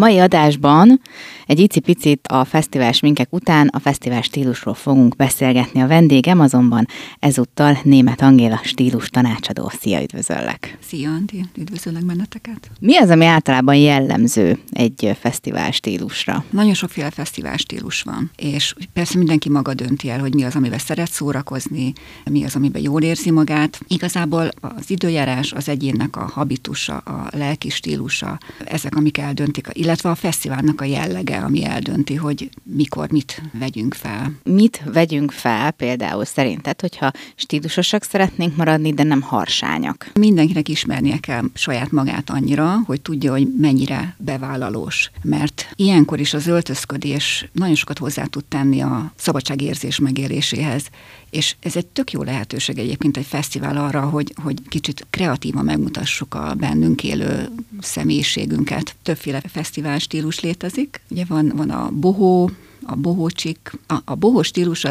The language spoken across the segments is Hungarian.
mai adásban egy icipicit a fesztivál sminkek után a fesztivál stílusról fogunk beszélgetni. A vendégem azonban ezúttal Németh Angéla stílus tanácsadó. Szia, üdvözöllek! Szia, Andi, üdvözöllek benneteket! Mi az, ami általában jellemző egy fesztivál stílusra? Nagyon sokféle fesztivál stílus van, és persze mindenki maga dönti el, hogy mi az, amiben szeret szórakozni, mi az, amiben jól érzi magát. Igazából az időjárás, az egyénnek a habitusa, a lelki stílusa, ezek, amik eldöntik, illetve a fesztiválnak a jellege, ami eldönti, hogy mikor mit vegyünk fel. Mit vegyünk fel például szerinted, hogyha stílusosak szeretnénk maradni, de nem harsányak? Mindenkinek ismernie kell saját magát annyira, hogy tudja, hogy mennyire bevállalós. Mert ilyenkor is az öltözködés nagyon sokat hozzá tud tenni a szabadságérzés megéléséhez. És ez egy tök jó lehetőség egyébként egy fesztivál arra, hogy kicsit kreatívan megmutassuk a bennünk élő személyiségünket. Többféle fesztivál stílus létezik. Ugye van a bohó, a bohócsik. A bohó stílus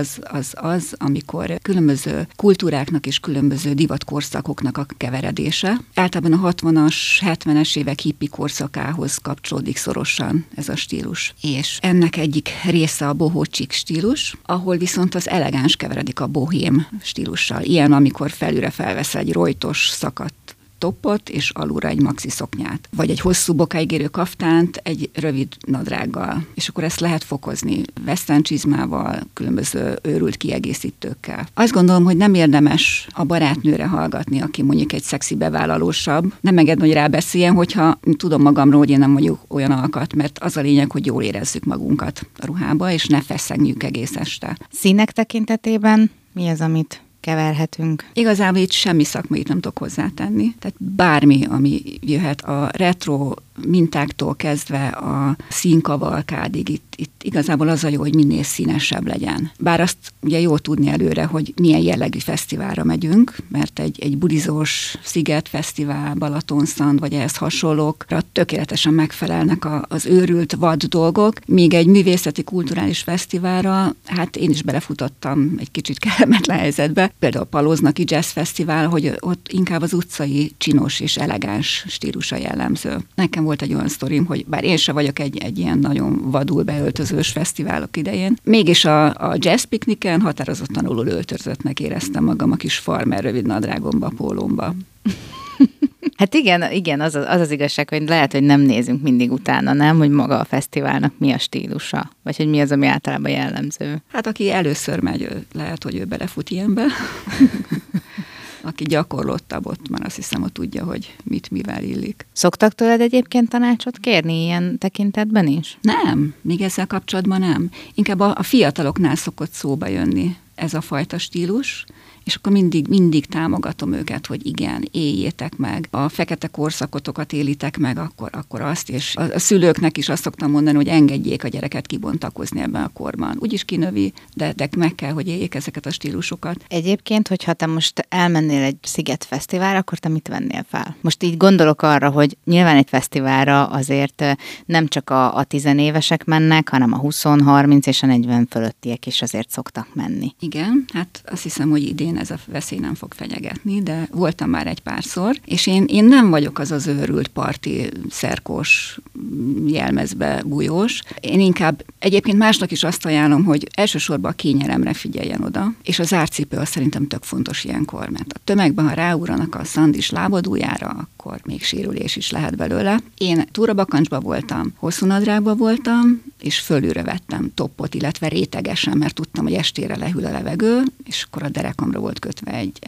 az, amikor különböző kultúráknak és különböző divatkorszakoknak a keveredése. Általában a 60-as, 70-es évek hippi korszakához kapcsolódik szorosan ez a stílus. És ennek egyik része a bohócsik stílus, ahol viszont az elegáns keveredik a bohém stílussal. Ilyen, amikor felülre felvesz egy rojtos, szakadt toppot, és alulra egy maxi szoknyát. Vagy egy hosszú bokáig érő kaftánt egy rövid nadrággal. És akkor ezt lehet fokozni western csizmával, különböző őrült kiegészítőkkel. Azt gondolom, hogy nem érdemes a barátnőre hallgatni, aki mondjuk egy szexi bevállalósabb. Nem engedni, hogy rábeszéljen, hogyha tudom magamról, hogy én nem vagyok olyan alkat, mert az a lényeg, hogy jól érezzük magunkat a ruhába, és ne feszegnünk egész este. Színek tekintetében mi az, amit keverhetünk? Igazából itt semmi szakmait nem tudok hozzátenni. Tehát bármi, ami jöhet a retro mintáktól kezdve a színkavalkádig, itt igazából az a jó, hogy minél színesebb legyen. Bár azt ugye jó tudni előre, hogy milyen jellegű fesztiválra megyünk, mert egy budizós Sziget fesztivál, Balatonszand, vagy ehhez hasonlókra tökéletesen megfelelnek az őrült vad dolgok, míg egy művészeti kulturális fesztiválra, hát én is belefutottam egy kicsit kellemetlen helyzetbe, például a Palóznaki Jazz Fesztivál, hogy ott inkább az utcai csinos és elegáns stílusa jellemző. Nekem volt egy olyan sztorim, hogy bár én se vagyok egy ilyen nagyon vadul beöltözős fesztiválok idején, mégis a jazz pikniken határozottan alul öltözöttnek éreztem magam a kis farmer rövid nadrágomba, pólomba. Hát igen, az igazság, hogy lehet, hogy nem nézünk mindig utána, nem, hogy maga a fesztiválnak mi a stílusa, vagy hogy mi az, ami általában jellemző. Hát aki először megy, lehet, hogy ő belefut ilyenbe. Aki gyakorlottabb, ott már azt hiszem, hogy tudja, hogy mit mivel illik. Szoktak tőled egyébként tanácsot kérni ilyen tekintetben is? Nem, még ezzel kapcsolatban nem. Inkább a fiataloknál szokott szóba jönni ez a fajta stílus, és akkor mindig támogatom őket, hogy igen, éljétek meg, a fekete korszakotokat élitek meg, akkor azt, és a szülőknek is azt szoktam mondani, hogy engedjék a gyereket kibontakozni ebben a korban. Úgyis kinövi, de meg kell, hogy éljék ezeket a stílusokat. Egyébként, hogyha te most elmennél egy Sziget fesztiválra, akkor te mit vennél fel? Most így gondolok arra, hogy nyilván egy fesztiválra azért nem csak a tizenévesek mennek, hanem a 20-30 és a 40 fölöttiek is azért szoktak menni. Igen, hát azt hiszem, hogy idén ez a veszély nem fog fenyegetni, de voltam már egy párszor, és én nem vagyok az őrült parti, szerkós, jelmezbe bujós. Én inkább egyébként másnak is azt ajánlom, hogy elsősorban a kényelemre figyeljen oda, és az árcipő az szerintem tök fontos ilyenkor, mert a tömegben, ha ráúranak a szandis lábadújára, akkor még sérülés is lehet belőle. Én túrabakancsba voltam, hosszú nadrágba voltam, és fölülre vettem toppot, illetve rétegesen, mert tudtam, hogy estére lehűl a levegő, és akkor a derekamra volt kötve egy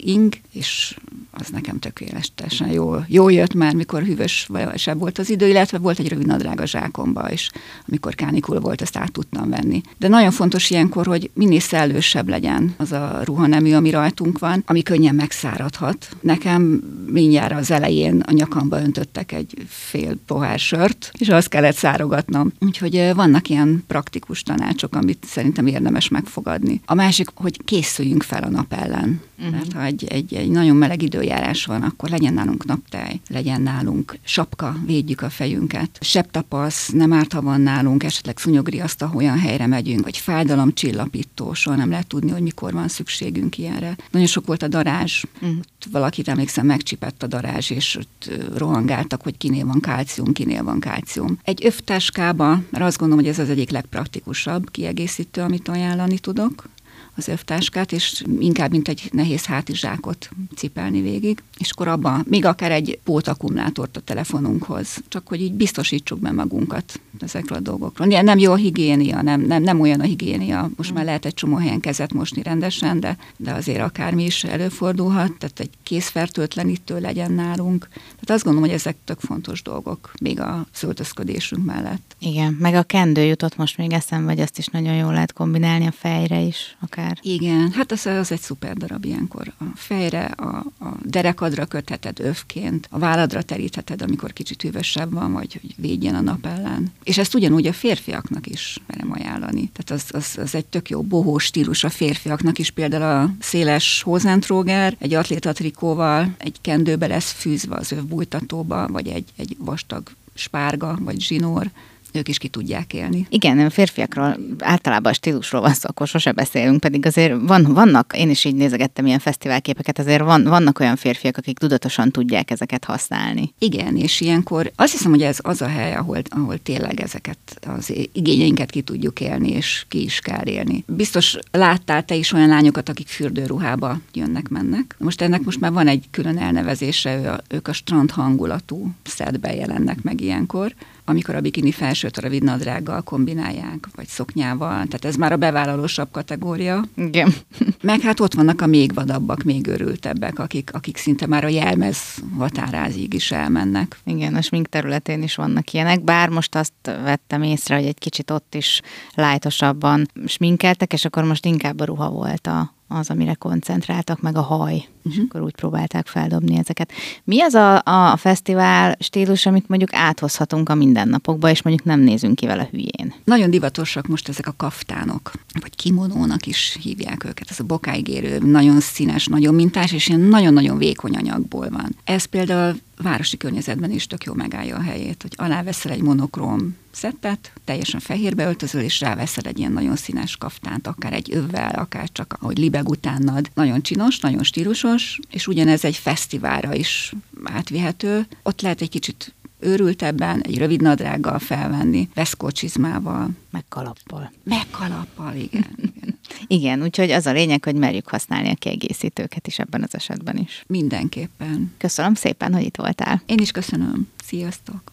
ing, és az nekem tökéletesen jól jött már, mikor hűvösebb volt az idő, illetve volt egy rövid nadrág a zsákomba, és amikor kánikula volt, ezt át tudtam venni. De nagyon fontos ilyenkor, hogy minél szellősebb legyen az a ruhanemű, ami rajtunk van, ami könnyen megszáradhat. Nekem mindjárt az elején a nyakamba öntöttek egy fél pohár sört, és azt kellett szárogatnom. Úgyhogy vannak ilyen praktikus tanácsok, amit szerintem érdemes megfogadni. A másik, hogy készüljünk fel a nap ellen. Mert ha egy nagyon meleg idő időjárás van, akkor legyen nálunk naptáj, legyen nálunk sapka, védjük a fejünket. Sebb tapasz, nem árt, ha van nálunk, esetleg szúnyogriaszt, ha olyan helyre megyünk, vagy fájdalomcsillapító, soha nem lehet tudni, hogy mikor van szükségünk ilyenre. Nagyon sok volt a darázs, valakit emlékszem, megcsipett a darázs, és ott rohangáltak, hogy kinél van kálcium, kinél van kálcium. Egy övtáskába, mert azt gondolom, hogy ez az egyik legpraktikusabb kiegészítő, amit ajánlani tudok, az övtáskát, és inkább, mint egy nehéz hátizsákot cipelni végig, és akkor abban még akár egy pótakkumulátort a telefonunkhoz, csak hogy így biztosítsuk be magunkat ezekről a dolgokról. Ilyen nem jó a higiénia, nem olyan a higiénia, most már lehet egy csomó helyen kezet mosni rendesen, de azért akármi is előfordulhat, tehát egy kézfertőtlenítő legyen nálunk. Tehát azt gondolom, hogy ezek tök fontos dolgok, még a öltözködésünk mellett. Igen, meg a kendő jutott most még eszembe, hogy ezt is nagyon jól lehet kombinálni a fejre is, akár. Igen, hát az egy szuper darab ilyenkor. A fejre, a derekadra kötheted övként, a válladra terítheted, amikor kicsit hűvösebb van, vagy hogy védjen a nap ellen. És ezt ugyanúgy a férfiaknak is merem ajánlani. Tehát az egy tök jó bohó stílus a férfiaknak is, például a széles hózentróger, egy atlétatrikóval, egy kendőbe lesz fűzve az övbújtatóba, vagy egy vastag spárga, vagy zsinór. Ők is ki tudják élni. Igen, a férfiakról általában a stílusról van szó, akkor sose beszélünk, pedig azért vannak, én is így nézegettem ilyen fesztiválképeket, azért vannak olyan férfiak, akik tudatosan tudják ezeket használni. Igen, és ilyenkor azt hiszem, hogy ez az a hely, ahol tényleg ezeket az igényeinket ki tudjuk élni, és ki is kell élni. Biztos láttál te is olyan lányokat, akik fürdőruhába jönnek-mennek. Most ennek már van egy külön elnevezése, ők a strand hangulatú szedben jelennek meg ilyenkor, amikor a bikini felsőt a rövid nadrággal kombinálják, vagy szoknyával, tehát ez már a bevállalósabb kategória. Igen. Meg hát ott vannak a még vadabbak, még örültebbek, akik szinte már a jelmez határázig is elmennek. Igen, a smink területén is vannak ilyenek, bár most azt vettem észre, hogy egy kicsit ott is lájtosabban sminkeltek, és akkor most inkább a ruha volt az, amire koncentráltak, meg a haj, és akkor úgy próbálták feldobni ezeket. Mi az a fesztivál stílus, amit mondjuk áthozhatunk a mindennapokba, és mondjuk nem nézünk ki vele hülyén? Nagyon divatosak most ezek a kaftánok, vagy kimonónak is hívják őket. Ez a bokáig érő, nagyon színes, nagyon mintás, és ilyen nagyon-nagyon vékony anyagból van. Ez például városi környezetben is tök jó megállja a helyét, hogy aláveszel egy monokróm szettet, teljesen fehérbe öltözöl, és ráveszel egy ilyen nagyon színes kaftánt, akár egy övvel, akár csak ahogy libeg utánad. Nagyon csinos, nagyon stílusos, és ugyanez egy fesztiválra is átvihető. Ott lehet egy kicsit őrültebben, egy rövid nadrággal felvenni, veszkócsizmával. Meg kalappal, igen. Igen, úgyhogy az a lényeg, hogy merjük használni a kiegészítőket is ebben az esetben is. Mindenképpen. Köszönöm szépen, hogy itt voltál. Én is köszönöm. Sziasztok!